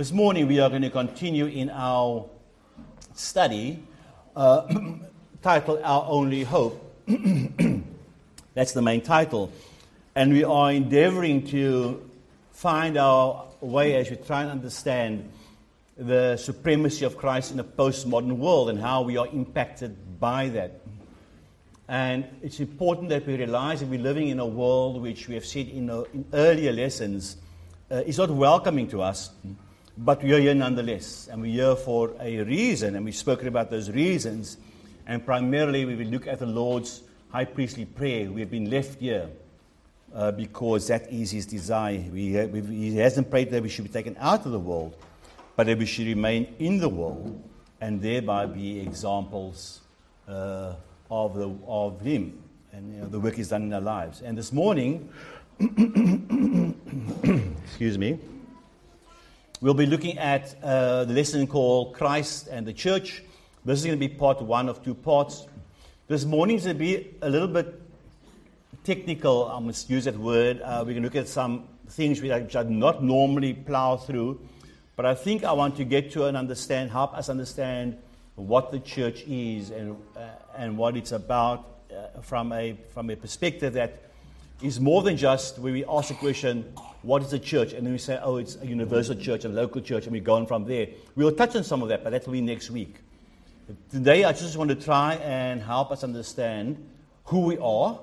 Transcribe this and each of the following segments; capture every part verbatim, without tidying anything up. This morning we are going to continue in our study uh, titled Our Only Hope. That's the main title. And we are endeavoring to find our way as we try and understand the supremacy of Christ in a postmodern world and how we are impacted by that. And it's important that we realize that we're living in a world which we have said in, a, in earlier lessons uh, is not welcoming to us. But we are here nonetheless, and we're here for a reason, and we've spoken about those reasons. And primarily, we will look at the Lord's high priestly prayer. We have been left here uh, because that is his desire. We, uh, we, he hasn't prayed that we should be taken out of the world, but that we should remain in the world and thereby be examples uh, of, the, of him. And you know, the work is done in our lives. And this morning, excuse me. We'll be looking at uh, the lesson called Christ and the Church. This is going to be part one of two parts. This morning's going to be a little bit technical. I must use that word. Uh, we're going to look at some things which I, which I do not normally plow through. But I think I want to get to and understand, help us understand what the church is and uh, and what it's about uh, from a from a perspective that is more than just where we ask the question, what is the church? And then we say, oh, it's a universal church, a local church, and we go on from there. We'll touch on some of that, but that will be next week. Today, I just want to try and help us understand who we are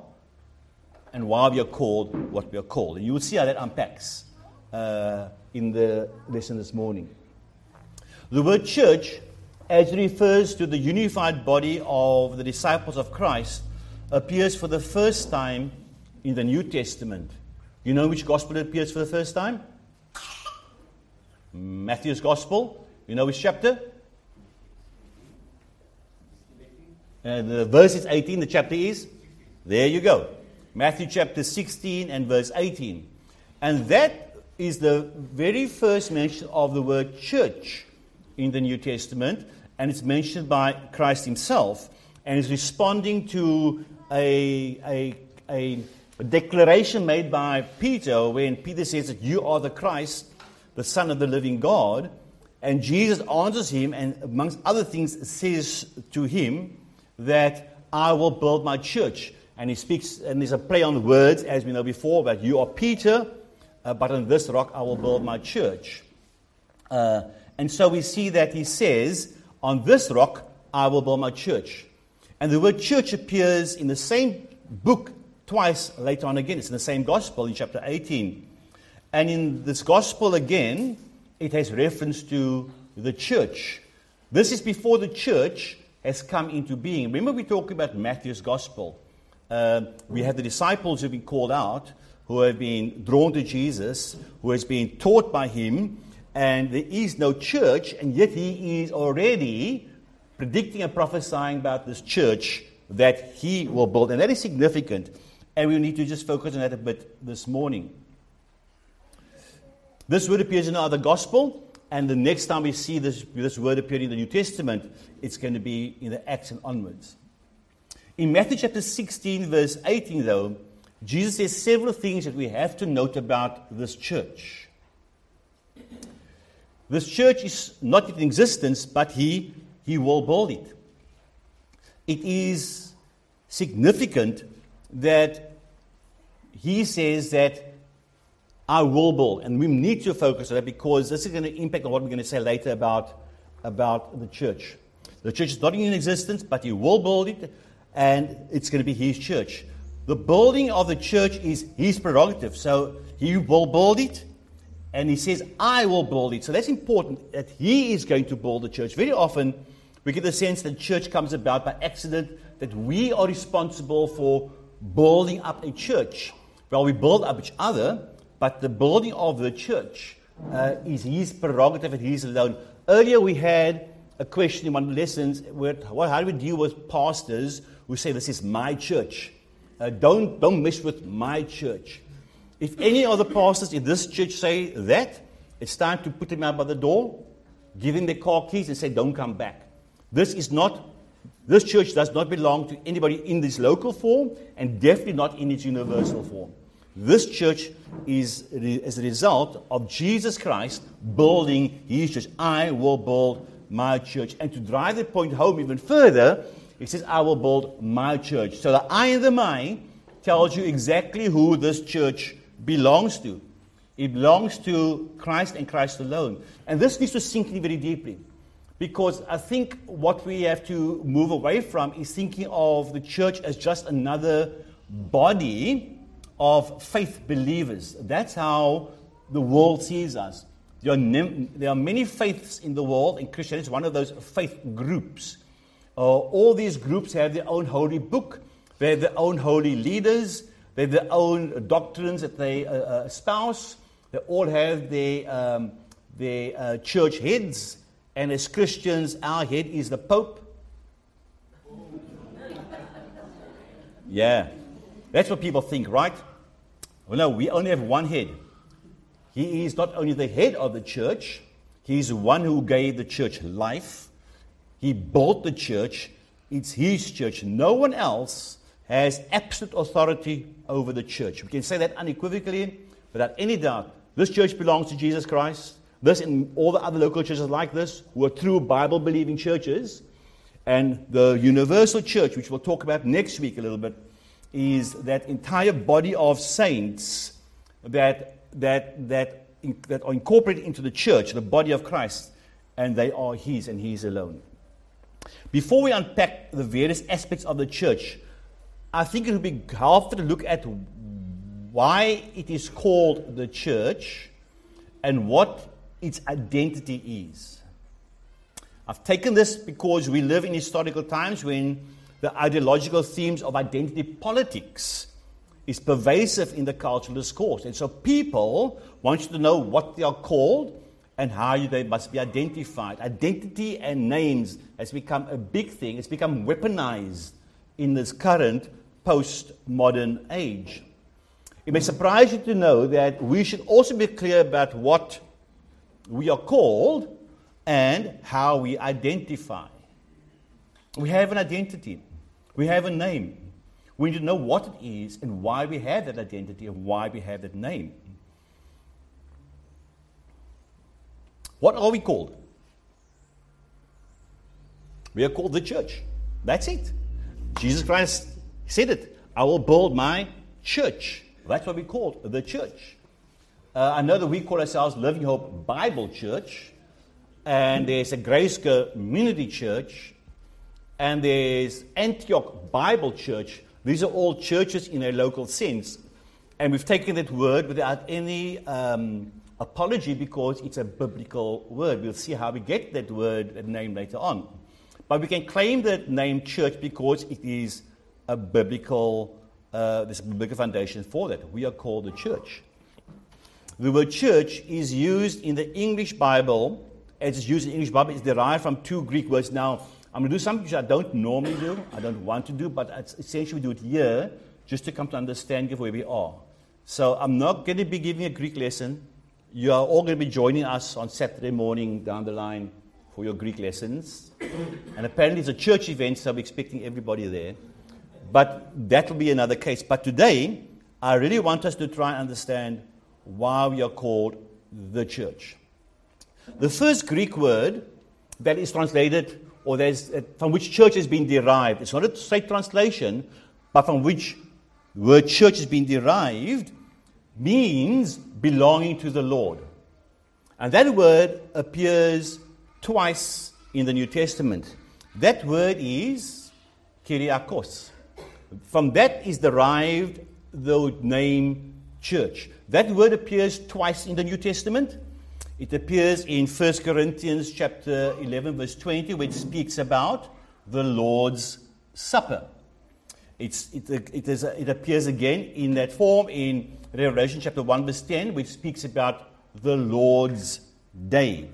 and why we are called what we are called. And you will see how that unpacks uh, in the lesson this morning. The word church, as it refers to the unified body of the disciples of Christ, appears for the first time in the New Testament. You know which gospel it appears for the first time? Matthew's gospel. You know which chapter? Uh, the verse is eighteen, the chapter is? There you go. Matthew chapter sixteen and verse eighteen. And that is the very first mention of the word church in the New Testament. And it's mentioned by Christ himself. And is responding to a a a A declaration made by Peter when Peter says that you are the Christ, the Son of the living God. And Jesus answers him and amongst other things says to him that I will build my church. And he speaks, and there's a play on words as we know before, but you are Peter, uh, but on this rock I will build my church. Uh, and so we see that he says, on this rock I will build my church. And the word church appears in the same book twice later on again. It's in the same gospel in chapter eighteen. And in this gospel again, it has reference to the church. This is before the church has come into being. Remember we talked about Matthew's gospel. Uh, we have the disciples who have been called out, who have been drawn to Jesus, who has been taught by him, and there is no church, and yet he is already predicting and prophesying about this church that he will build. And that is significant. And we need to just focus on that a bit this morning. This word appears in our other gospel. And the next time we see this, this word appear in the New Testament, it's going to be in the Acts and onwards. In Matthew chapter sixteen, verse eighteen, though, Jesus says several things that we have to note about this church. This church is not in existence, but he, he will build it. It is significant that he says that I will build, and we need to focus on that because this is going to impact on what we're going to say later about, about the church. The church is not in existence, but he will build it, and it's going to be his church. The building of the church is his prerogative, so he will build it, and he says, I will build it. So that's important that he is going to build the church. Very often, we get the sense that church comes about by accident, that we are responsible for building up a church. Well, we build up each other, but the building of the church uh, is his prerogative and his alone. Earlier we had a question in one of the lessons, where, well, how do we deal with pastors who say, this is my church? Uh, don't, don't mess with my church. If any of the pastors in this church say that, it's time to put them out by the door, give them their car keys and say, don't come back. This is not... This church does not belong to anybody in this local form and definitely not in its universal form. This church is as a result of Jesus Christ building his church. I will build my church. And to drive the point home even further, he says, I will build my church. So the I and the my tells you exactly who this church belongs to. It belongs to Christ and Christ alone. And this needs to sink in very deeply, because I think what we have to move away from is thinking of the church as just another body of faith believers. That's how the world sees us. There are, nem- there are many faiths in the world, and Christianity is one of those faith groups. Uh, all these groups have their own holy book. They have their own holy leaders. They have their own doctrines that they uh, espouse. They all have their, um, their uh, church heads. And as Christians, our head is the Pope. Yeah. That's what people think, right? Well, no, we only have one head. He is not only the head of the church, he is the one who gave the church life. He built the church. It's his church. No one else has absolute authority over the church. We can say that unequivocally, without any doubt. This church belongs to Jesus Christ. This and all the other local churches like this, who are true Bible-believing churches. And the universal church, which we'll talk about next week a little bit, is that entire body of saints that that that in, that are incorporated into the church, the body of Christ, and they are his and his alone. Before we unpack the various aspects of the church, I think it would be helpful to look at why it is called the church and what its identity is. I've taken this because we live in historical times when the ideological themes of identity politics is pervasive in the cultural discourse. And so people want you to know what they are called and how they must be identified. Identity and names has become a big thing. It's become weaponized in this current postmodern age. It may surprise you to know that we should also be clear about what we are called and how we identify. We have an identity. We have a name. We need to know what it is and why we have that identity and why we have that name. What are we called? We are called the church. That's it. Jesus Christ said it. I will build my church. That's what we called, the church. Uh, I know that we call ourselves Living Hope Bible Church, and there's a Grace Community Church, and there's Antioch Bible Church. These are all churches in a local sense. And we've taken that word without any um, apology because it's a biblical word. We'll see how we get that word, that name later on. But we can claim that name church because it is a biblical, uh, there's a biblical foundation for that. We are called the church. The word church is used in the English Bible. As it's used in the English Bible, it's derived from two Greek words. Now, I'm going to do something which I don't normally do, I don't want to do, but essentially we do it here just to come to understand where we are. So I'm not going to be giving a Greek lesson. You are all going to be joining us on Saturday morning down the line for your Greek lessons. And apparently it's a church event, so we're expecting everybody there. But that will be another case. But today, I really want us to try and understand why we are called the church. The first Greek word that is translated, or there's, uh, from which church has been derived. It's not a straight translation, but from which word church has been derived means belonging to the Lord. And that word appears twice in the New Testament. That word is Kyriakos. From that is derived the name church. That word appears twice in the New Testament. It appears in First Corinthians chapter eleven, verse twenty, which speaks about the Lord's Supper. It's, it, it, is, it appears again in that form in Revelation chapter one, verse ten, which speaks about the Lord's Day.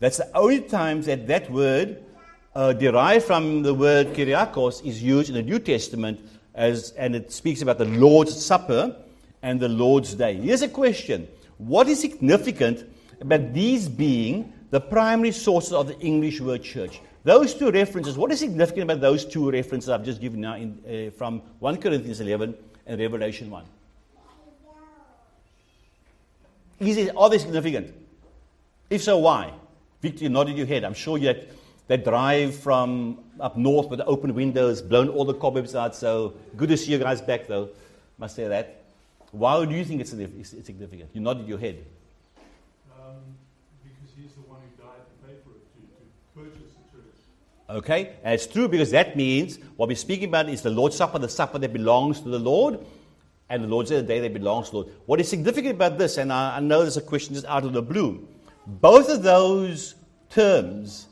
That's the only time that that word uh, derived from the word Kyriakos is used in the New Testament, as, and it speaks about the Lord's Supper and the Lord's Day. Here's a question. What is significant about these being the primary sources of the English word church? Those two references, what is significant about those two references I've just given now in, uh, from First Corinthians eleven and Revelation one? Is it, are they significant? If so, why? Victor, you nodded your head. I'm sure you had that drive from up north with the open windows, blown all the cobwebs out. So good to see you guys back, though. Must say that. Why do you think it's significant? You nodded your head. Um, because he's the one who died to pay for it, to, to purchase the church. Okay, and it's true because that means what we're speaking about is the Lord's Supper, the supper that belongs to the Lord, and the Lord's Day, the day that belongs to the Lord. What is significant about this, and I, I know there's a question just out of the blue, both of those terms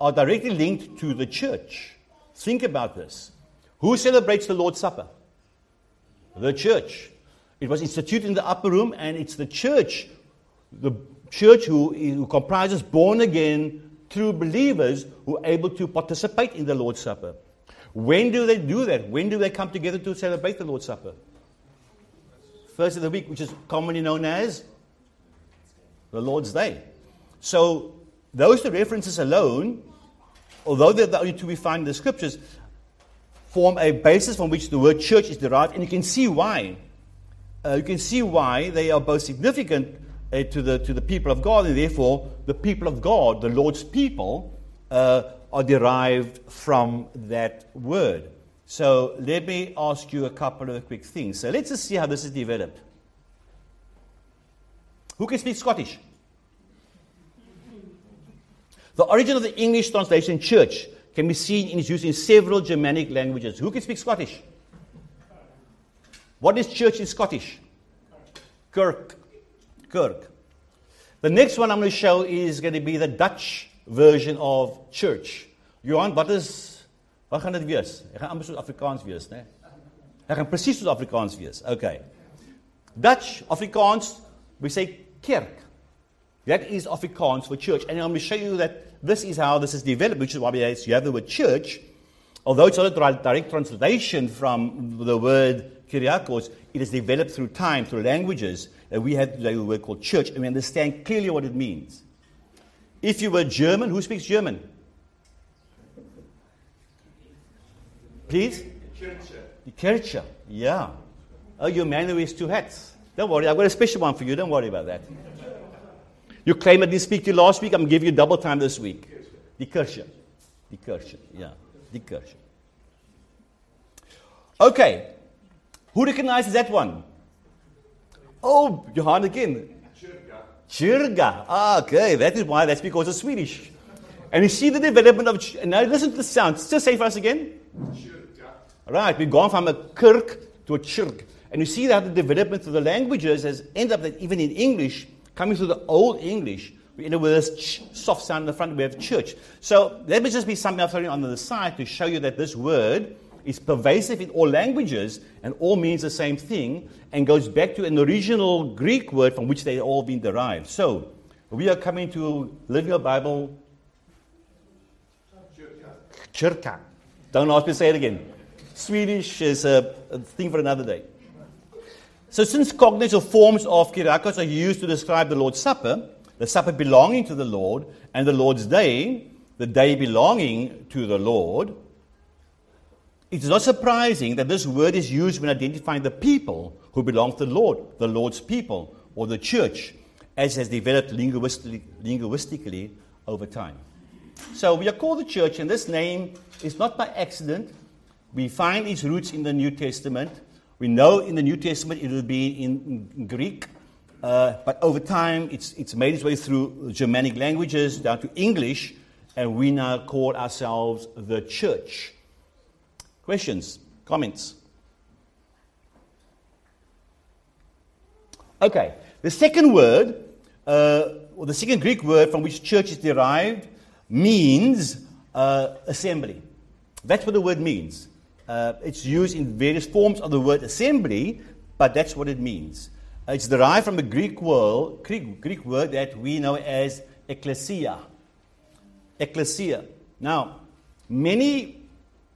are directly linked to the church. Think about this. Who celebrates the Lord's Supper? The church. It was instituted in the upper room, and it's the church, the church who, who comprises born-again, true believers who are able to participate in the Lord's Supper. When do they do that? When do they come together to celebrate the Lord's Supper? First of the week, which is commonly known as the Lord's Day. So those two references alone, although they're the only two we find in the Scriptures, form a basis from which the word church is derived, and you can see why. Uh, you can see why they are both significant uh, to the to the people of God, and therefore the people of God, the Lord's people, uh, are derived from that word. So let me ask you a couple of quick things. So let's just see how this is developed. Who can speak Scottish? The origin of the English translation church can be seen in its use in several Germanic languages. Who can speak Scottish? What is church in Scottish? Kirk. Kirk. The next one I'm going to show is going to be the Dutch version of church. Johan, what is... Wat gaan dit wees? Ek gaan amper soos Afrikaans wees, né? Ek gaan presies soos Afrikaans wees. Okay. Dutch, Afrikaans, we say kerk. That is Afrikaans for church. And I'm going to show you that this is how this is developed, which is why we have the word church. Although it's not a direct translation from the word Kyriakos, it is developed through time, through languages, that we have the word called church, and we understand clearly what it means. If you were German, who speaks German? Please? Kirche. Kirche, yeah. Oh, you're a man who wears two hats. Don't worry, I've got a special one for you, don't worry about that. You claim I didn't speak to you last week, I'm going to give you double time this week. Die Kirche. Die Kirche, yeah. Die Kirche. Okay. Who recognizes that one? Oh, Johan again. Chirga. Chirga. Ah, okay, that is why. That's because it's Swedish. And you see the development of... Ch- now listen to the sound. Still say for us again. Chirga. Right, we've gone from a kirk to a chirg. And you see that the development of the languages has ended up that even in English, coming through the Old English, we end up with this ch- soft sound in the front, we have church. So let me just be something I'm throwing on the side to show you that this word... is pervasive in all languages and all means the same thing and goes back to an original Greek word from which they all been derived. So, we are coming to Living Hope Bible Churka. Don't ask me to say it again. Swedish is a, a thing for another day. So, since cognates or forms of Kyriakos are used to describe the Lord's Supper, the supper belonging to the Lord, and the Lord's Day, the day belonging to the Lord, it is not surprising that this word is used when identifying the people who belong to the Lord, the Lord's people, or the church, as has developed linguistically, linguistically over time. So we are called the church, and this name is not by accident. We find its roots in the New Testament. We know in the New Testament it will be in Greek, uh, but over time it's, it's made its way through Germanic languages down to English, and we now call ourselves the church. Questions? Comments? Okay. The second word, uh, or the second Greek word from which church is derived, means uh, assembly. That's what the word means. Uh, it's used in various forms of the word assembly, but that's what it means. Uh, it's derived from a Greek word, Greek, Greek word that we know as ecclesia. Ecclesia. Now, many...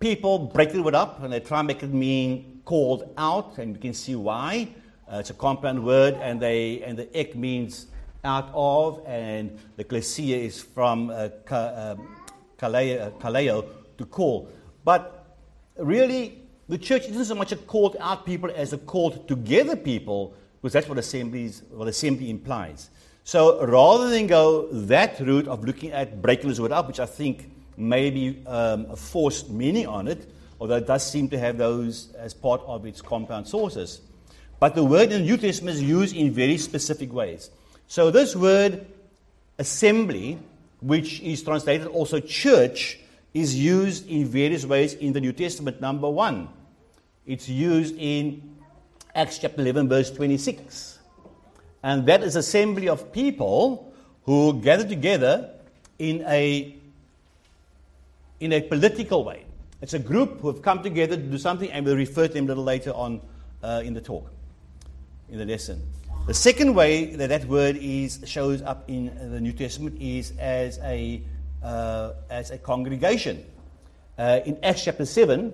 people break the word up and they try and make it mean called out, and you can see why. Uh, it's a compound word, and they and the ek means out of, and the ecclesia is from uh, ka, um, kaleo, kaleo to call. But really, the church isn't so much a called out people as a called together people, because that's what assemblies, what assembly implies. So rather than go that route of looking at breaking this word up, which I think may be um, a forced meaning on it, although it does seem to have those as part of its compound sources. But the word in the New Testament is used in very specific ways. So this word assembly, which is translated also church, is used in various ways in the New Testament. Number one, it's used in Acts chapter eleven, verse twenty-six. And that is assembly of people who gather together in a, in a political way. It's a group who have come together to do something, and we'll refer to them a little later on uh, in the talk, in the lesson. The second way that that word is shows up in the New Testament is as a uh, as a congregation. Uh, in Acts chapter seven,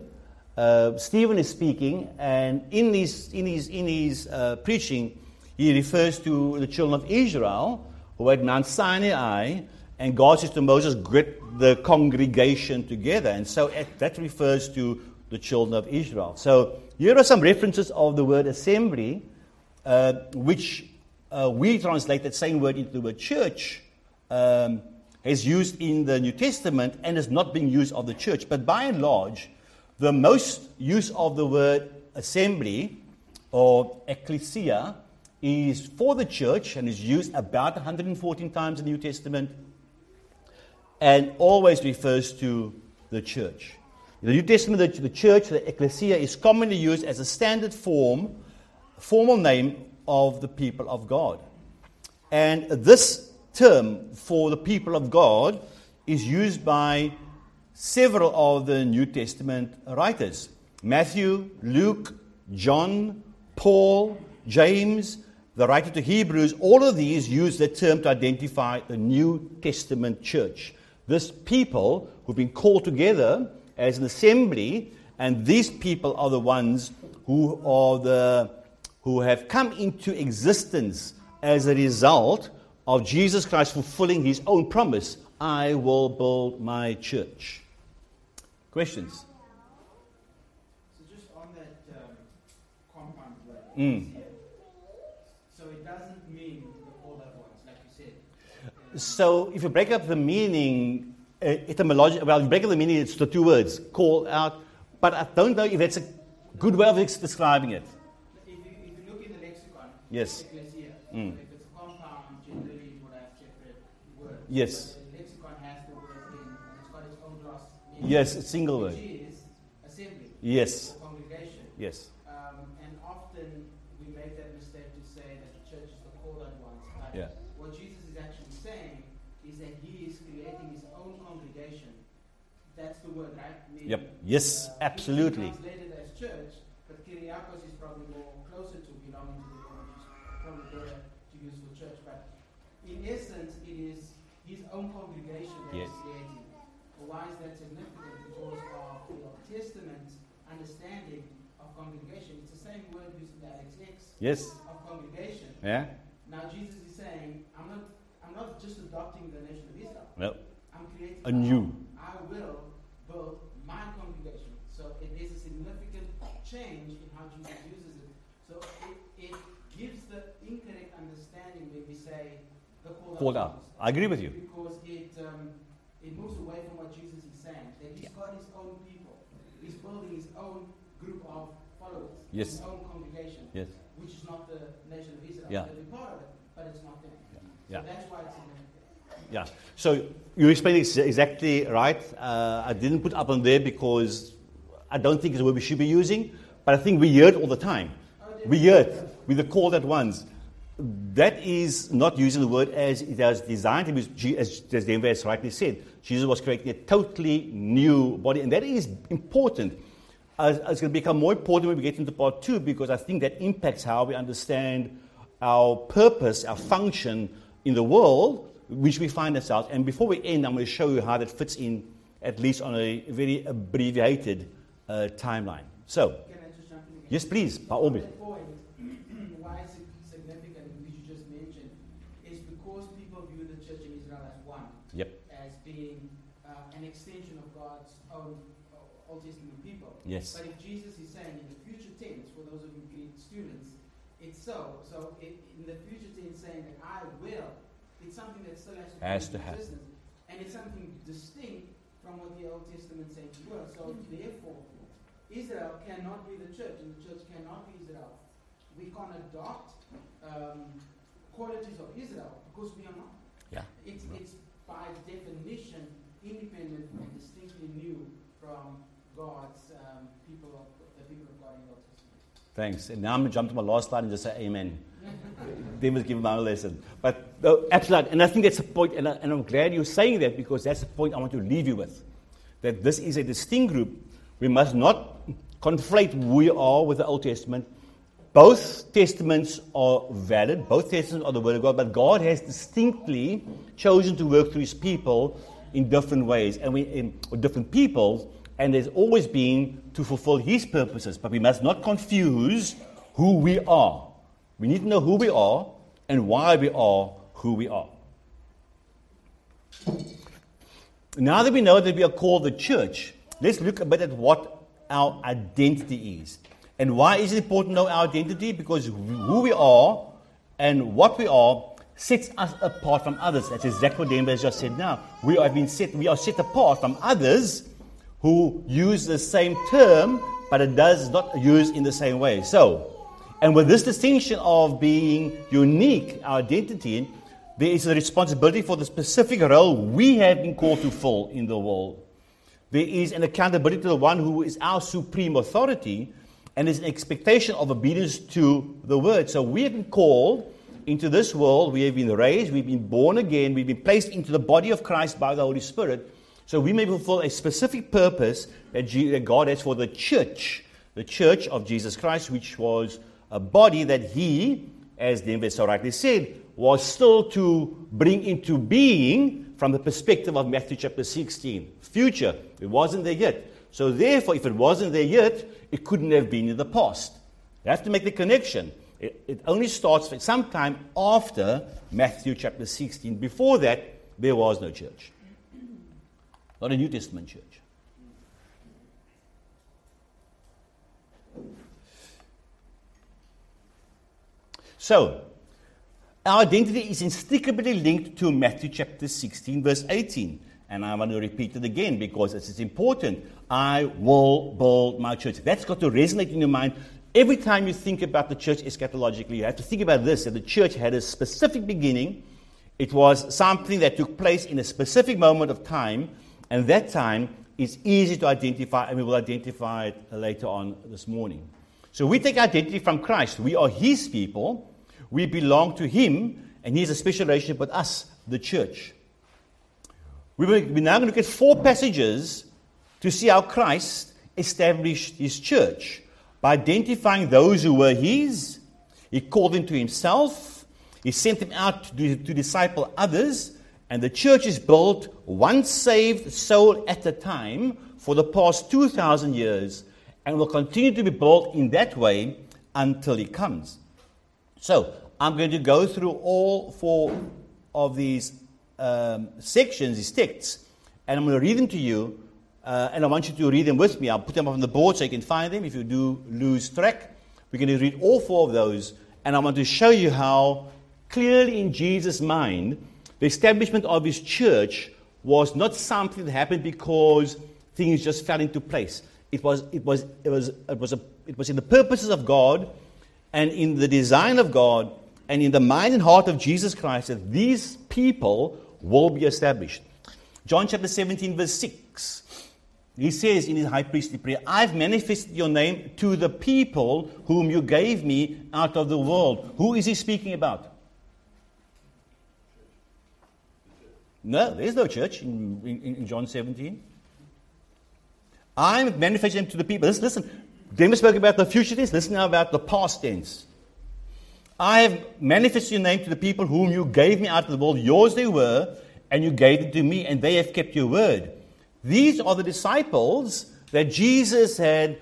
uh, Stephen is speaking, and in his in his in his uh, preaching, he refers to the children of Israel who had Mount Sinai, and God says to Moses, "Grit the congregation together," and so that refers to the children of Israel. So here are some references of the word assembly, uh, which uh, we translate that same word into the word church, um, is used in the New Testament and is not being used of the church. But by and large, the most use of the word assembly or ecclesia is for the church and is used about one hundred fourteen times in the New Testament, and always refers to the church. In the New Testament, the church, the ecclesia, is commonly used as a standard form, formal name of the people of God. And this term for the people of God is used by several of the New Testament writers. Matthew, Luke, John, Paul, James, the writer to Hebrews, all of these use the term to identify the New Testament church. This people who've been called together as an assembly, and these people are the ones who are the who have come into existence as a result of Jesus Christ fulfilling his own promise, "I will build my church." Questions? So just on that um, compound word, mm. so it doesn't mean all at once, like you said. So if you break up the meaning, etymological, well, break up the meaning, it's the two words, call out, but I don't know if that's a good way of describing it. If you, if you look in the lexicon, yes. Ecclesia, mm. so if it's a compound, generally it would have separate words. Yes. But the lexicon has the word in, and it's got its own gloss. Yes, it's single word. Which is assembly. Yes. Or congregation. Yes. Um, and often we make that mistake to say that the church is the call out ones. But yeah. What Jesus is actually saying is that he is creating his own congregation. That's the word, right? Meaning, yep. Yes, uh, absolutely. It's translated as church, but Kyriakos is probably more closer to belonging to the Lord, which is probably better to use for church. But in essence, it is his own congregation that yes. he's creating. Why is that significant? Because of the Old Testament understanding of congregation. It's the same word used in Acts yes. of congregation. Yeah. Now Jesus is saying, I'm not I'm not just adopting the nation of Israel. No. I'm creating a new. I will build my congregation. So it is a significant change in how Jesus uses it. So it, it gives the incorrect understanding when we say the call, call out. I agree with you. Because it um, it moves away from what Jesus is saying. That he's yeah. got his own people. He's building his own group of followers. Yes. His own congregation. Yes. Which is not the nation of Israel. Yeah. They're part of it, but it's not them. Yeah. So that's why it's in there. Yeah. So you explained it exactly right. Uh, I didn't put up on there because I don't think it's what we should be using, but I think we hear it all the time. Oh, we hear it with the called at ones. That is not using the word as it was designed to be, as Denver has rightly said. Jesus was creating a totally new body, and that is important. Uh, it's going to become more important when we get into part two, because I think that impacts how we understand our purpose, our function in the world, which we find ourselves. And before we end, I'm going to show you how that fits in, at least on a very abbreviated uh, timeline. So, can I just jump in again? Yes, please. By all means. Why it's significant, which you just mentioned, is because people view the church in Israel as one, yep. as being uh, an extension of God's own Old Testament people. Yes. But if Jesus is saying in the future tense, for those of you Greek students, It's so. So it, in the future tense saying that I will, it's something that still has to, has to happen. And it's something distinct from what the Old Testament says it was. So mm-hmm. therefore, Israel cannot be the church, and the church cannot be Israel. We can't adopt um, qualities of Israel because we are not. Yeah. It's, no. it's by definition independent and distinctly new from God's um, people of the people of God in the Old Testament. Thanks. And now I'm going to jump to my last slide and just say amen. They must give my lesson. But no, absolutely. And I think that's the point, and, I, and I'm glad you're saying that, because that's the point I want to leave you with. That this is a distinct group. We must not conflate who we are with the Old Testament. Both testaments are valid. Both testaments are the Word of God. But God has distinctly chosen to work through His people in different ways, and we in different people. And there's always been to fulfill His purposes. But we must not confuse who we are. We need to know who we are and why we are who we are. Now that we know that we are called the church, let's look a bit at what our identity is. And why is it important to know our identity? Because who we are and what we are sets us apart from others. That's exactly what Demba has just said now. We are being set, we are set apart from others who use the same term, but it does not use in the same way. So, and with this distinction of being unique, our identity, there is a responsibility for the specific role we have been called to fill in the world. There is an accountability to the one who is our supreme authority, and there's an expectation of obedience to the word. So we have been called into this world, we have been raised, we've been born again, we've been placed into the body of Christ by the Holy Spirit, so we may fulfill a specific purpose that God has for the church, the church of Jesus Christ, which was a body that He, as the Denver so rightly said, was still to bring into being from the perspective of Matthew chapter sixteen. Future, it wasn't there yet. So therefore, if it wasn't there yet, it couldn't have been in the past. You have to make the connection. It, it only starts sometime after Matthew chapter sixteen. Before that, there was no church. Not a New Testament church. So, our identity is inextricably linked to Matthew chapter sixteen, verse eighteen. And I want to repeat it again because it's important. I will build my church. That's got to resonate in your mind. Every time you think about the church eschatologically, you have to think about this, that the church had a specific beginning. It was something that took place in a specific moment of time, and that time is easy to identify, and we will identify it later on this morning. So we take identity from Christ. We are His people. We belong to Him, and He has a special relationship with us, the church. We're now going to look at four passages to see how Christ established His church. By identifying those who were His, He called them to Himself, He sent them out to, to disciple others, and the church is built one saved soul at a time for the past two thousand years, and will continue to be built in that way until He comes. So, I'm going to go through all four of these Um, sections, these texts, and I'm going to read them to you, uh, and I want you to read them with me. I'll put them up on the board so you can find them. If you do lose track, we're going to read all four of those, and I want to show you how clearly in Jesus' mind the establishment of His church was not something that happened because things just fell into place. It was, it was, it was, it was, a, it was in the purposes of God, and in the design of God, and in the mind and heart of Jesus Christ that these people will be established. John chapter seventeen, verse six. He says in his high priestly prayer, I've manifested your name to the people whom you gave me out of the world. Who is he speaking about? No, there's no church in, in, in John seventeen. I'm manifesting them to the people. Listen, listen. Demas spoke about the future tense. Listen now about the past tense. I have manifested your name to the people whom you gave me out of the world. Yours they were, and you gave them to me, and they have kept your word. These are the disciples that Jesus had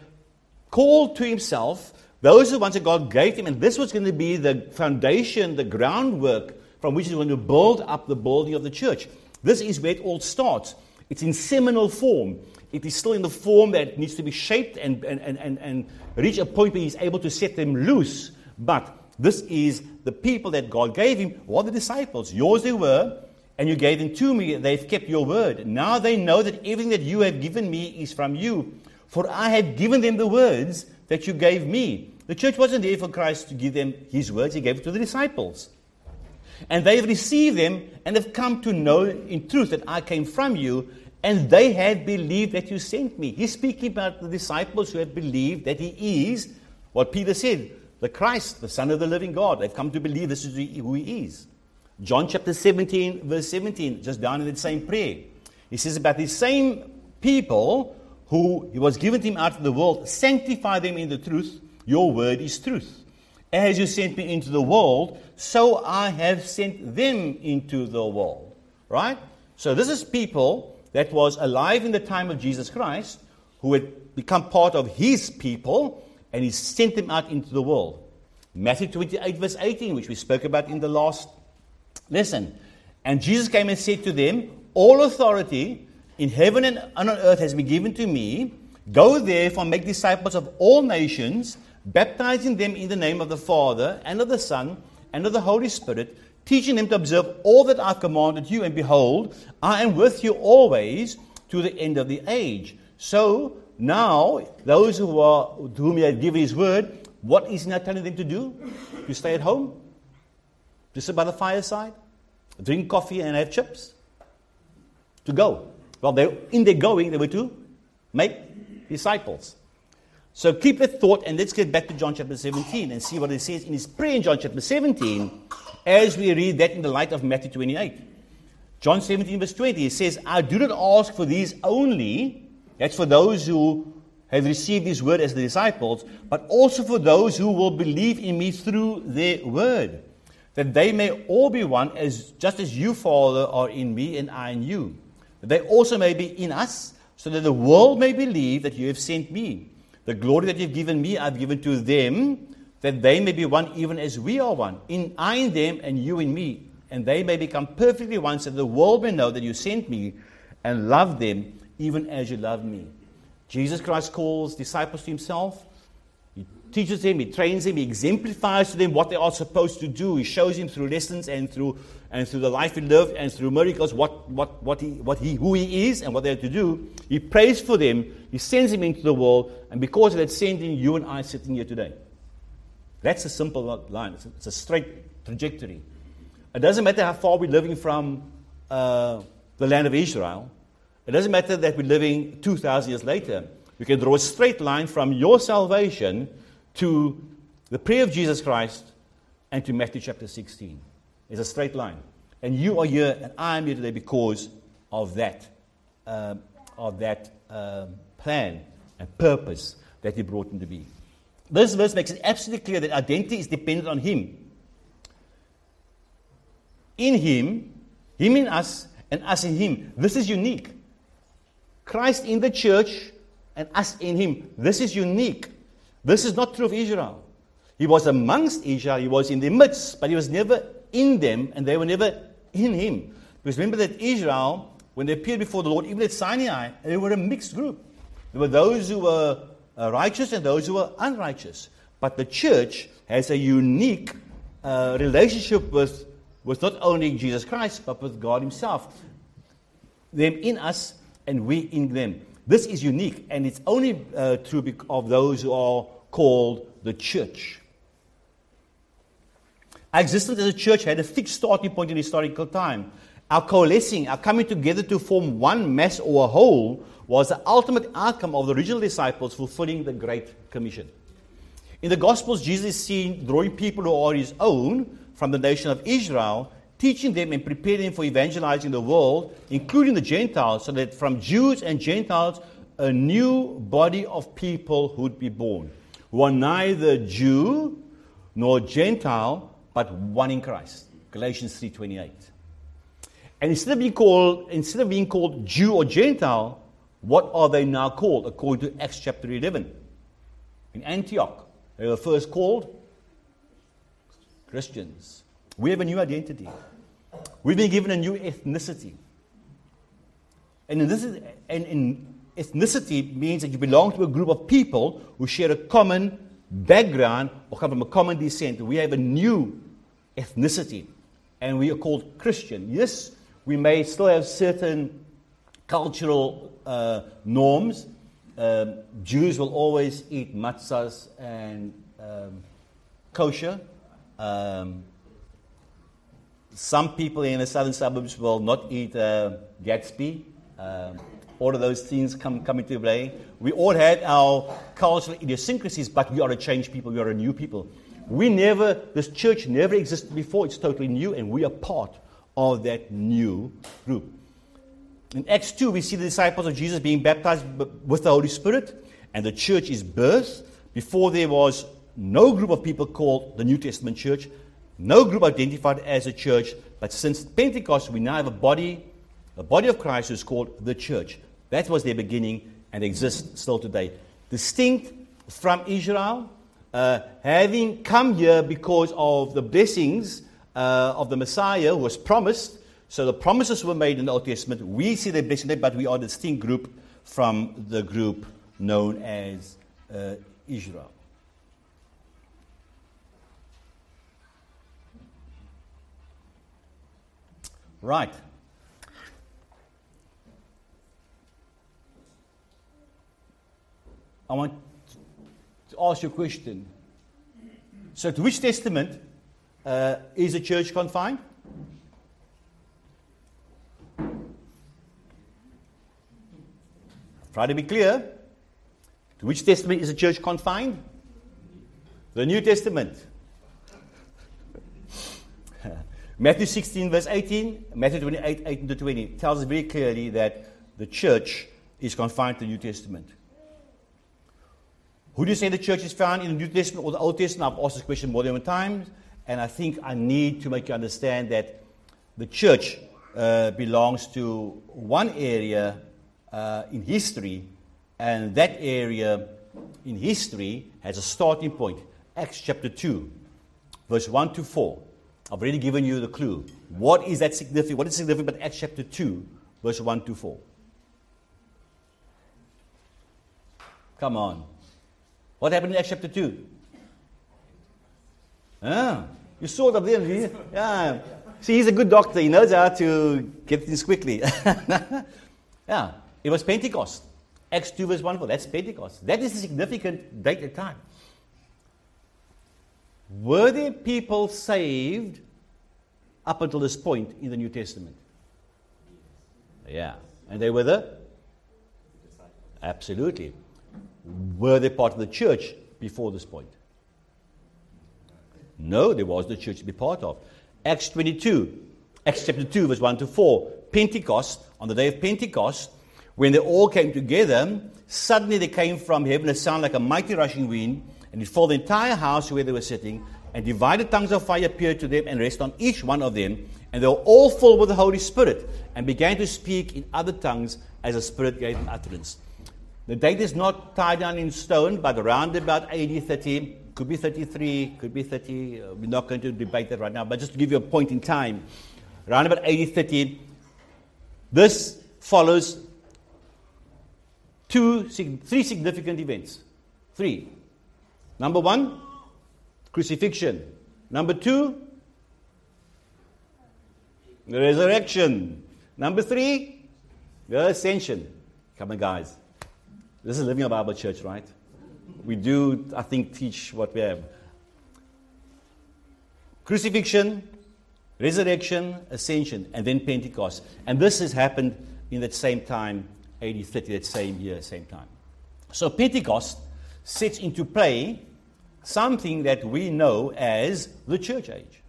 called to Himself. Those are the ones that God gave Him, and this was going to be the foundation, the groundwork from which He's going to build up the building of the church. This is where it all starts. It's in seminal form. It is still in the form that needs to be shaped and, and, and, and, and reach a point where He's able to set them loose. But This is the people that God gave him, well, the disciples. Yours they were, and you gave them to me. They've kept your word. Now they know that everything that you have given me is from you. For I have given them the words that you gave me. The church wasn't there for Christ to give them his words. He gave it to the disciples. And they've received them and have come to know in truth that I came from you. And they have believed that you sent me. He's speaking about the disciples who have believed that he is what Peter said, the Christ, the Son of the living God. They've come to believe this is who he is. John chapter seventeen, verse seventeen, just down in that same prayer. He says about these same people who he was given to him out of the world, sanctify them in the truth. Your word is truth. As you sent me into the world, so I have sent them into the world. Right? So this is people that was alive in the time of Jesus Christ, who had become part of his people, and he sent them out into the world. Matthew twenty-eight, verse eighteen, which we spoke about in the last lesson. And Jesus came and said to them, all authority in heaven and on earth has been given to me. Go therefore and make disciples of all nations, baptizing them in the name of the Father and of the Son and of the Holy Spirit, teaching them to observe all that I have commanded you. And behold, I am with you always to the end of the age. So now, those who are, to whom he had given his word, what is he now telling them to do? To stay at home? To sit by the fireside? Drink coffee and have chips? To go. Well, they, in their going, they were to make disciples. So keep that thought, and let's get back to John chapter seventeen and see what it says in his prayer in John chapter seventeen as we read that in the light of Matthew twenty-eight. John seventeen verse twenty, he says, I do not ask for these only, that's for those who have received his word as the disciples, but also for those who will believe in me through their word, that they may all be one, as just as you, Father, are in me and I in you. That they also may be in us, so that the world may believe that you have sent me. The glory that you've given me, I've given to them, that they may be one even as we are one, in I in them and you in me. And they may become perfectly one, so that the world may know that you sent me and love them even as you love me. Jesus Christ calls disciples to himself. He teaches them, he trains them, he exemplifies to them what they are supposed to do. He shows them through lessons and through and through the life he lived and through miracles what what what he what he who he is and what they are to do. He prays for them. He sends them into the world, and because of that sending, you and I sitting here today. That's a simple line. It's a, it's a straight trajectory. It doesn't matter how far we're living from uh, the land of Israel. It doesn't matter that we're living two thousand years later. You can draw a straight line from your salvation to the prayer of Jesus Christ and to Matthew chapter sixteen. It's a straight line. And you are here and I am here today because of that, uh, of that uh, plan and purpose that he brought into being. This verse makes it absolutely clear that identity is dependent on him. In him, him in us, and us in him. This is unique. Christ in the church and us in him. This is unique. This is not true of Israel. He was amongst Israel. He was in their midst, but he was never in them, and they were never in him. Because remember that Israel, when they appeared before the Lord, even at Sinai, they were a mixed group. There were those who were righteous and those who were unrighteous. But the church has a unique uh, relationship with, with not only Jesus Christ, but with God himself. Them in us, and we in them. This is unique, and it's only uh, true of those who are called the church. Our existence as a church had a fixed starting point in historical time. Our coalescing, our coming together to form one mass or a whole, was the ultimate outcome of the original disciples fulfilling the Great Commission. In the Gospels, Jesus is seen drawing people who are his own from the nation of Israel, teaching them and preparing them for evangelizing the world, including the Gentiles, so that from Jews and Gentiles, a new body of people would be born, who are neither Jew nor Gentile, but one in Christ. Galatians three twenty-eight. And instead of being called, instead of being called Jew or Gentile, what are they now called? According to Acts chapter eleven, in Antioch, they were first called Christians. We have a new identity. We've been given a new ethnicity. And, in this, and in ethnicity means that you belong to a group of people who share a common background or come from a common descent. We have a new ethnicity, and we are called Christian. Yes, we may still have certain cultural uh, norms. Um, Jews will always eat matzahs and um, kosher. Um, some people in the southern suburbs will not eat uh, Gatsby. Um, all of those things come, come into play. We all had our cultural idiosyncrasies, but we are a changed people. We are a new people. We never, this church never existed before. It's totally new, and we are part of that new group. In Acts two, we see the disciples of Jesus being baptized with the Holy Spirit, and the church is birthed. Before there was no group of people called the New Testament church, no group identified as a church, but since Pentecost, we now have a body, the body of Christ is called the church. That was their beginning and exists still today. Distinct from Israel, uh, having come here because of the blessings uh, of the Messiah who was promised. So the promises were made in the Old Testament. We see the blessing there, but we are a distinct group from the group known as uh, Israel. Right. I want to ask you a question. So to which testament uh, is the church confined? Try to be clear. To which testament is the church confined? The New Testament. Matthew sixteen verse eighteen, Matthew twenty-eight, eighteen to twenty, tells us very clearly that the church is confined to the New Testament. Who do you say the church is found in the New Testament or the Old Testament? I've asked this question more than one time, and I think I need to make you understand that the church uh, belongs to one area Uh, in history, and that area in history has a starting point. Acts chapter two, verse one to four. I've already given you the clue. What is that significant? What is significant about Acts chapter two, verse one to four? Come on. What happened in Acts chapter two? Ah, you saw it up there. Didn't you? Yeah. See, he's a good doctor. He knows how to get things quickly. Yeah. It was Pentecost. Acts two verse one to four. That's Pentecost. That is a significant date and time. Were there people saved up until this point in the New Testament? Yeah. And they were the? Absolutely. Were they part of the church before this point? No, there was no church to be part of. Acts twenty-two, Acts chapter two verse one to four. Pentecost, on the day of Pentecost, when they all came together, suddenly there came from heaven a sound like a mighty rushing wind, and it filled the entire house where they were sitting, and divided tongues of fire appeared to them and rested on each one of them, and they were all filled with the Holy Spirit, and began to speak in other tongues as the Spirit gave them utterance. The date is not tied down in stone, but around about A D thirty, could be thirty-three, could be thirty, we're not going to debate that right now, but just to give you a point in time, around about A D thirty, this follows Two, three significant events. Three. Number one, crucifixion. Number two, the resurrection. Number three, the ascension. Come on, guys. This is Living Hope Bible Church, right? We do, I think, teach what we have. Crucifixion, resurrection, ascension, and then Pentecost. And this has happened in that same time, A D thirty, that same year, same time. So Pentecost sets into play something that we know as the church age.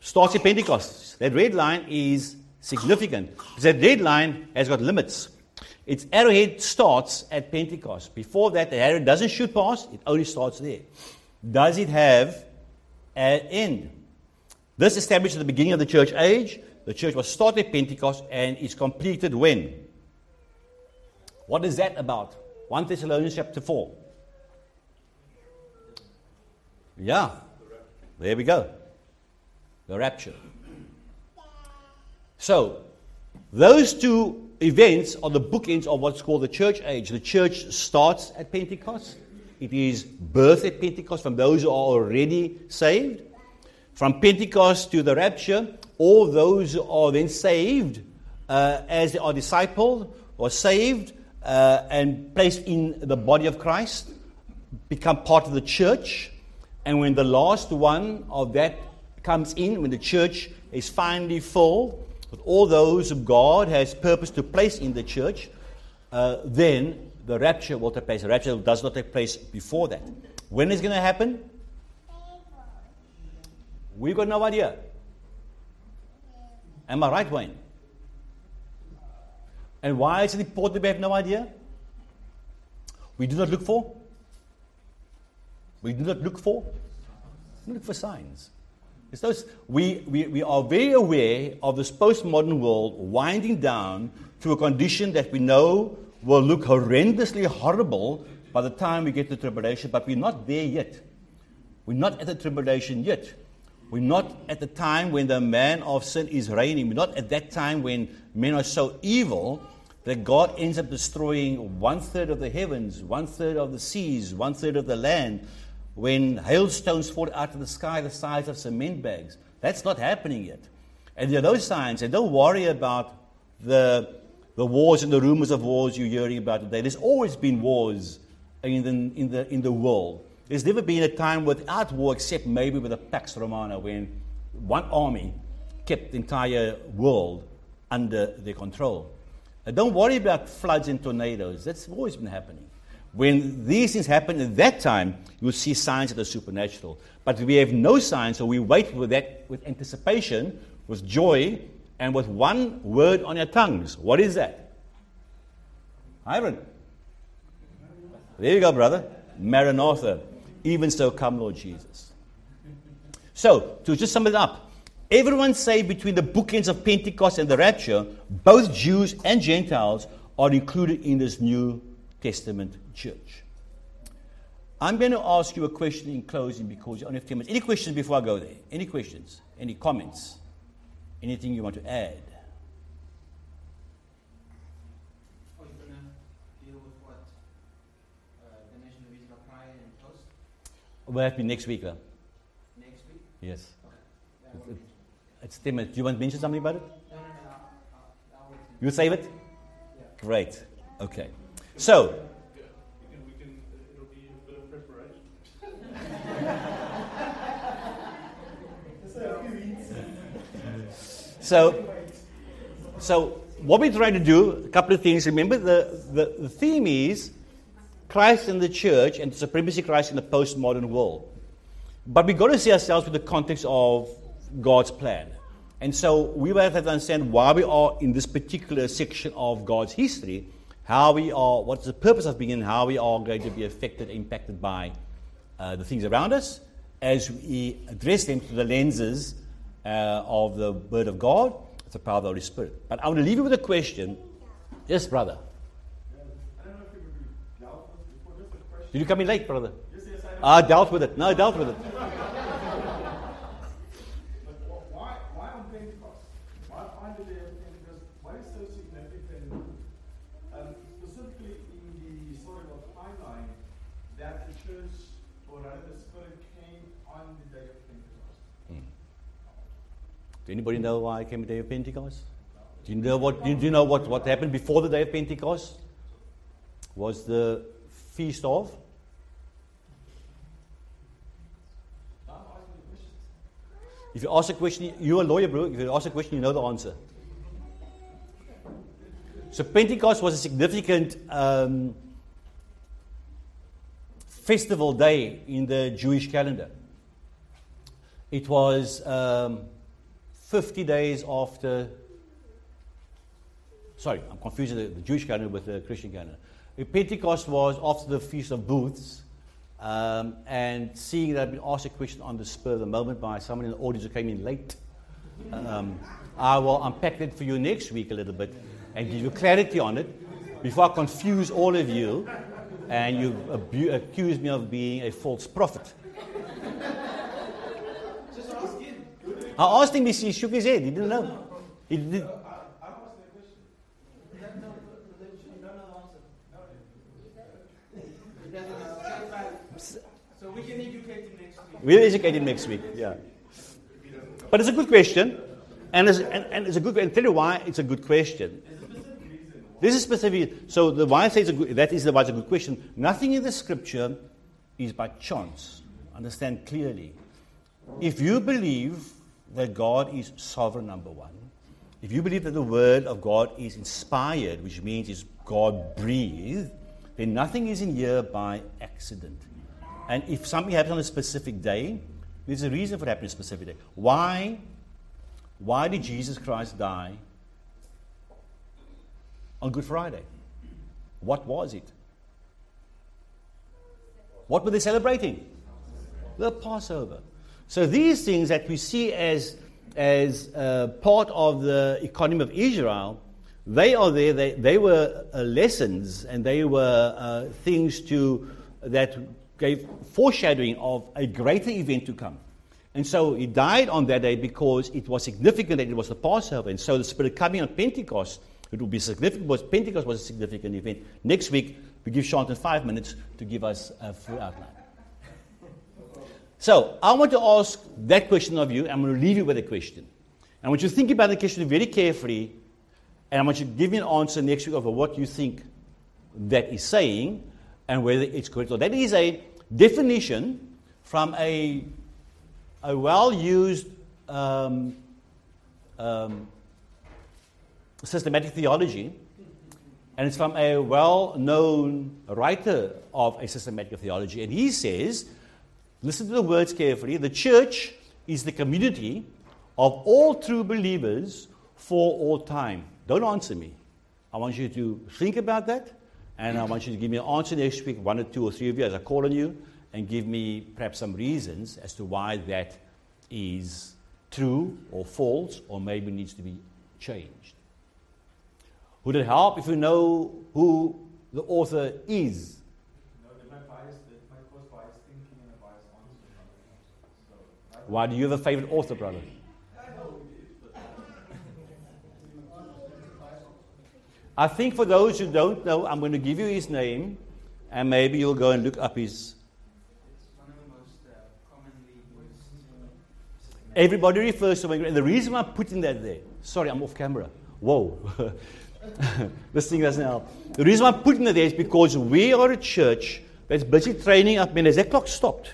Starts at Pentecost. That red line is significant, because that red line has got limits. Its arrowhead starts at Pentecost. Before that, the arrow doesn't shoot past, it only starts there. Does it have an end? This established at the beginning of the church age. The church was started at Pentecost and is completed when? What is that about? First Thessalonians chapter four. Yeah. There we go. The rapture. So, those two events are the bookends of what's called the church age. The church starts at Pentecost It is birth at Pentecost from those who are already saved. From Pentecost to the rapture, all those who are then saved uh, as they are discipled or saved uh, and placed in the body of Christ become part of the church. And when the last one of that comes in, when the church is finally full with all those whom God has purposed to place in the church, uh, then the rapture will take place. The rapture does not take place before that. When is it going to happen? We've got no idea. Am I right, Wayne? And why is it important that we have no idea? We do not look for. We do not look for. We look for signs. It's those, we, we, we are very aware of this postmodern world winding down to a condition that we know will look horrendously horrible by the time we get to tribulation, but we're not there yet. We're not at the tribulation yet. We're not at the time when the man of sin is reigning. We're not at that time when men are so evil that God ends up destroying one-third of the heavens, one-third of the seas, one-third of the land, when hailstones fall out of the sky the size of cement bags. That's not happening yet. And there are those signs, and don't worry about the the wars and the rumors of wars you're hearing about today. There's always been wars in the, in the, in the world. There's never been a time without war, except maybe with the Pax Romana, when one army kept the entire world under their control. And don't worry about floods and tornadoes. That's always been happening. When these things happen at that time, you'll see signs of the supernatural. But we have no signs, so we wait with that with anticipation, with joy, and with one word on our tongues. What is that? Hiram. There you go, brother. Maranatha. Even so, come, Lord Jesus. So, to just sum it up, everyone saved between the bookends of Pentecost and the rapture, both Jews and Gentiles, are included in this New Testament church. I'm going to ask you a question in closing because you only have ten minutes. Any questions before I go there? Any questions? Any comments? Anything you want to add? Will that be next week, huh? Next week? Yes. Okay. It, it's ten minutes. Do you want to mention something about it? No, no, no. I'll, I'll you save it? Yeah. Great. Okay. So. Yeah. We can, we can, it'll be a bit of preparation. so, so, what we're trying to do, a couple of things. Remember, the, the, the theme is Christ in the church and the supremacy of Christ in the postmodern world. But we've got to see ourselves with the context of God's plan. And so we have to understand why we are in this particular section of God's history, how we are, what's the purpose of being in, how we are going to be affected, impacted by uh, the things around us as we address them through the lenses uh, of the Word of God, the power of the Holy Spirit. But I want to leave you with a question. Yes, brother. Did you come in late, brother? Yes, yes, I, I dealt with it. No, I dealt with it. But why, why on Pentecost? Why find it there on Pentecost? Why is it so significant, um, specifically in the story of Highline, that the church, or rather the Spirit, came on the day of Pentecost? Hmm. Do anybody know why it came on the day of Pentecost? Do you know what? Do you know what, what happened before the day of Pentecost? Was the Feast of If you ask a question, you're a lawyer, bro. If you ask a question, you know the answer. So Pentecost was a significant um, festival day in the Jewish calendar. It was um, fifty days after. Sorry, I'm confusing the, the Jewish calendar with the Christian calendar. Pentecost was after the Feast of Booths, um, and seeing that I've been asked a question on the spur of the moment by someone in the audience who came in late, um, I will unpack that for you next week a little bit and give you clarity on it before I confuse all of you and you abu- accuse me of being a false prophet. Just ask him. I asked him, he shook his head, he didn't know. He did. So we can educate him next week. We'll educate him next week, yeah. But it's a good question. And it's, and, and it's a good, and tell you why it's a good question. This is specific. So the why says a good, that is the why it's a good question. Nothing in the scripture is by chance. Understand clearly. If you believe that God is sovereign, number one, if you believe that the word of God is inspired, which means it's God breathed, then nothing is in here by accident. And if something happens on a specific day, there's a reason for it happening on a specific day. Why? Why did Jesus Christ die on Good Friday? What was it? What were they celebrating? The Passover. So these things that we see as as uh, part of the economy of Israel, they are there. They they were uh, lessons, and they were uh, things to that gave foreshadowing of a greater event to come. And so he died on that day because it was significant that it was the Passover. And so the Spirit coming on Pentecost, it will be significant because Pentecost was a significant event. Next week, we give Shantan five minutes to give us a full outline. So I want to ask that question of you. I'm going to leave you with a question. I want you to think about the question very carefully. And I want you to give me an answer next week over what you think that is saying and whether it's correct or not. That is a definition from a... a well-used um, um, systematic theology, and it's from a well-known writer of a systematic theology. And he says, listen to the words carefully, the church is the community of all true believers for all time. Don't answer me. I want you to think about that, and I want you to give me an answer next week, one or two or three of you, as I call on you, and give me perhaps some reasons as to why that is true or false or maybe needs to be changed. Would it help if you know who the author is? No, they might bias, they might cause biased thinking and a biased answer. So, why do you have a favorite author, brother? I think for those who don't know, I'm going to give you his name, and maybe you'll go and look up his... Everybody refers to Wayne Grudem. And the reason why I'm putting that there... Sorry, I'm off camera. Whoa. This thing doesn't help. The reason why I'm putting that there is because we are a church that's busy training up men. Has that clock stopped?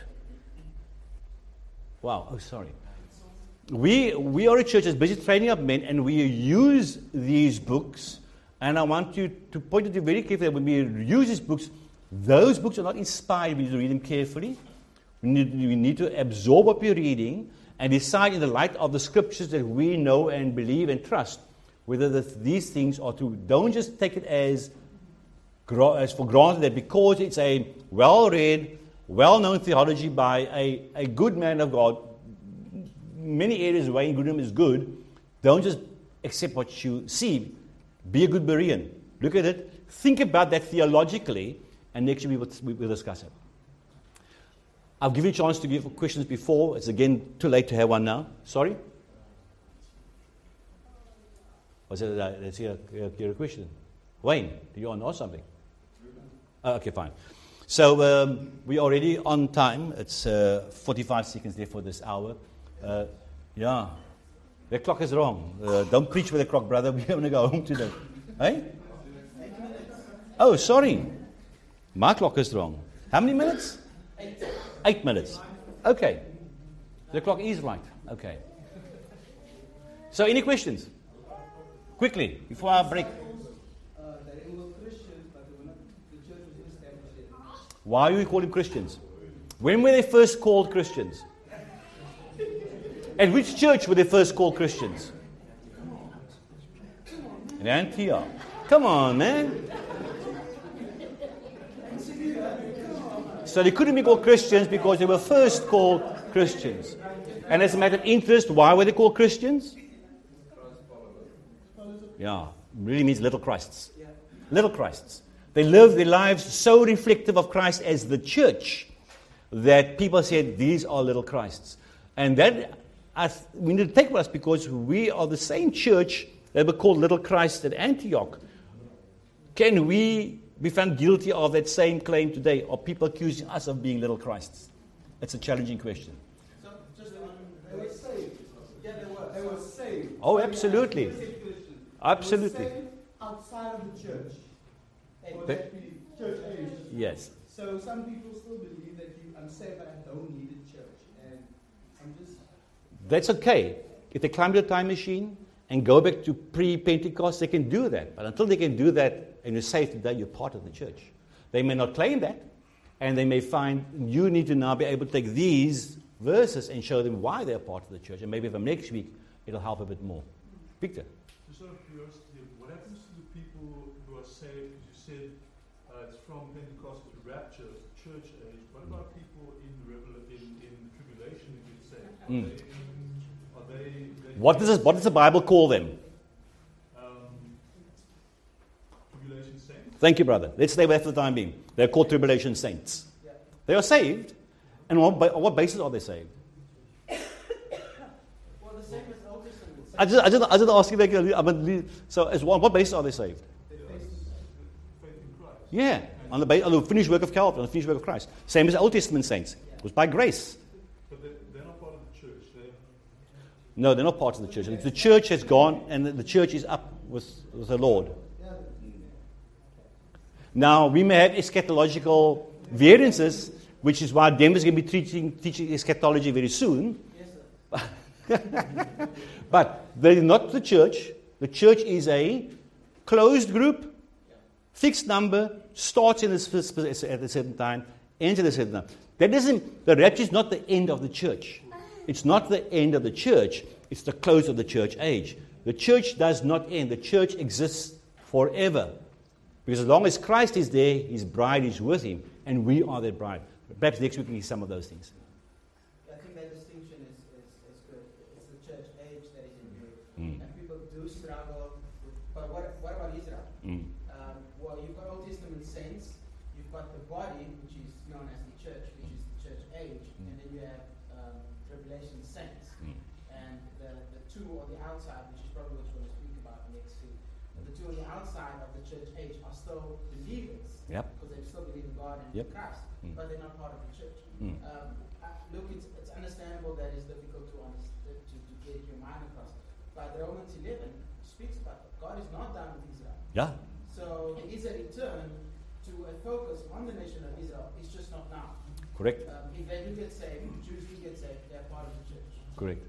Wow. Oh, sorry. We we are a church that's busy training up men, and we use these books. And I want you to point it to very carefully that when we use these books, those books are not inspired. We need to read them carefully. We need, we need to absorb what we're reading and decide in the light of the scriptures that we know and believe and trust whether the, these things are true. Don't just take it as, as for granted that because it's a well-read, well-known theology by a, a good man of God, many areas Wayne Grudem is good. Don't just accept what you see. Be a good Berean. Look at it. Think about that theologically, and next week we will, we will discuss it. I've given you a chance to give questions before. It's again too late to have one now. Sorry? Was it, uh, let's hear a, hear a question. Wayne, do you want to ask something? Oh, okay, fine. So um, we're already on time. It's uh, forty-five seconds left for this hour. Uh, yeah. The clock is wrong. Uh, don't preach with the clock, brother. We're going to go home today. Hey? Oh, sorry. My clock is wrong. How many minutes? Eight. Eight minutes. Okay. The clock is right. Okay. So any questions? Quickly, before our break. Why do we call them Christians? When were they first called Christians? At which church were they first called Christians? In Antioch. Come on, man. So they couldn't be called Christians because they were first called Christians. And as a matter of interest, why were they called Christians? Yeah, really means little Christs. Little Christs. They lived their lives so reflective of Christ as the church that people said, these are little Christs. And that us, we need to take with us because we are the same church that were called little Christs at Antioch. Can we... We found guilty of that same claim today, of people accusing us of being little Christs. It's a challenging question. So, just on, they were saved. Yeah, they were. They were saved. Oh, absolutely. Absolutely. They were saved outside of the church. They, church age. Yes. So some people still believe that you, I'm saved, but I don't need a church. And I'm just... That's okay. If they climb your time machine and go back to pre-Pentecost, they can do that. But until they can do that and you're saved today, you're part of the church. They may not claim that, and they may find you need to now be able to take these verses and show them why they're part of the church. And maybe from next week, it'll help a bit more. Victor? Just out of curiosity, what happens to the people who are saved, as you said, uh, it's from Pentecost to rapture, church age. What about people in the, revel- in, in the tribulation, if you say? Are mm. they... Are they, they what, does this, what does the Bible call them? Um, tribulation saints. Thank you, brother. Let's stay with that for the time being. They're called tribulation saints. Yeah. They are saved. And on what, what basis are they saved? Well, the same as Old Testament. I just, I just, I just ask you, I mean, so as on what basis are they saved? Faith in Christ. Yeah, on the, ba- on the finished work of Calvary, on the finished work of Christ. Same as Old Testament saints. Yeah. It was by grace. But they, they're not part of the church. They're... No, they're not part of the church. The church has gone, and the church is up with, with the Lord. Now, we may have eschatological variances, which is why Dem is going to be teaching, teaching eschatology very soon. Yes, sir. But they're not the church. The church is a closed group, fixed number, starts in a specific, at a certain time, ends at a certain time. That doesn't, the rapture is not the end of the church. It's not the end of the church. It's the close of the church age. The church does not end. The church exists forever. Because as long as Christ is there, His bride is with Him, and we are their bride. Perhaps next week we can see some of those things. I think that distinction is, is, is good. It's the church age that is in view. Mm. And people do struggle. With, but what, what about Israel? Mm. Um, well, you've got Old Testament saints, you've got the body, which is known as the church, which is the church age, mm. and then you have um, tribulation saints, mm. and the, the two on the outside, which is probably what you want to speak about next week. The two on the outside of the church age are still believers, yep. because they still believe in God and yep. in Christ, mm. but they're not part of the church. Mm. Um, look, it's, it's understandable that it's difficult to, understand, to to get your mind across, but Romans eleven speaks about that. God is not done with Israel. Yeah. So it is a return to a focus on the nation of Israel. It's just not now. Correct. Um, if they do get saved, if Jews do get saved, they're part of the church. Correct.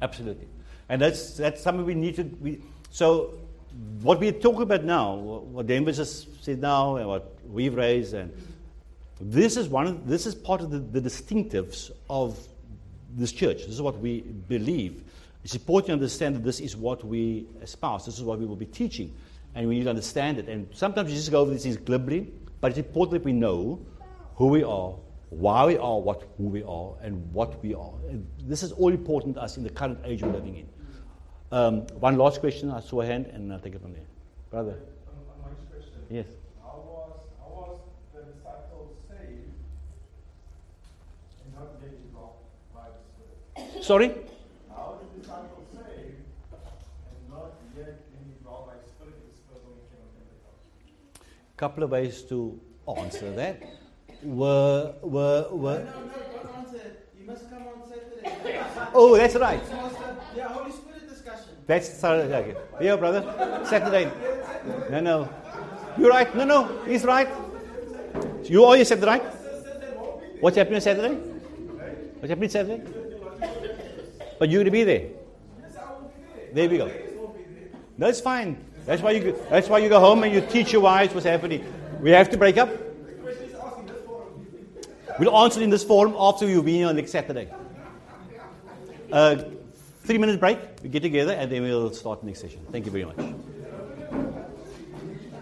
Absolutely. And that's that's something we need to we so. What we're talking about now, what the emphasis said now, and what we've raised, and this is one. Of, this is part of the, the distinctives of this church. This is what we believe. It's important to understand that this is what we espouse. This is what we will be teaching, and we need to understand it. And sometimes we just go over these things glibly, but it's important that we know who we are, why we are, what who we are, and what we are. And this is all important to us in the current age we're living in. Um, one last question, I saw a hand, and I'll take it from there. Brother? Um, my question. Yes. How was, how was the disciples saved and not made involved by the Spirit? Sorry? How did the disciples saved and not yet made involved by the Spirit in the Spirit when it came on Pentecost? A couple of ways to answer that. Were, were, were... No, no, no, don't answer it. You must come on Saturday. Oh, that's right. Yeah, Holy Spirit. That's Saturday. Okay. Yeah, brother. Saturday. No, no. You're right. No, no. He's right. You are. You said right. What's happening Saturday? What's happening Saturday? But you're gonna be there. There we go. No, it's fine. That's why you. That's why you go home and you teach your wives what's happening. We have to break up. We'll answer in this forum after you've been here next Saturday. Uh, Three minute break, we get together and then we'll start the next session. Thank you very much.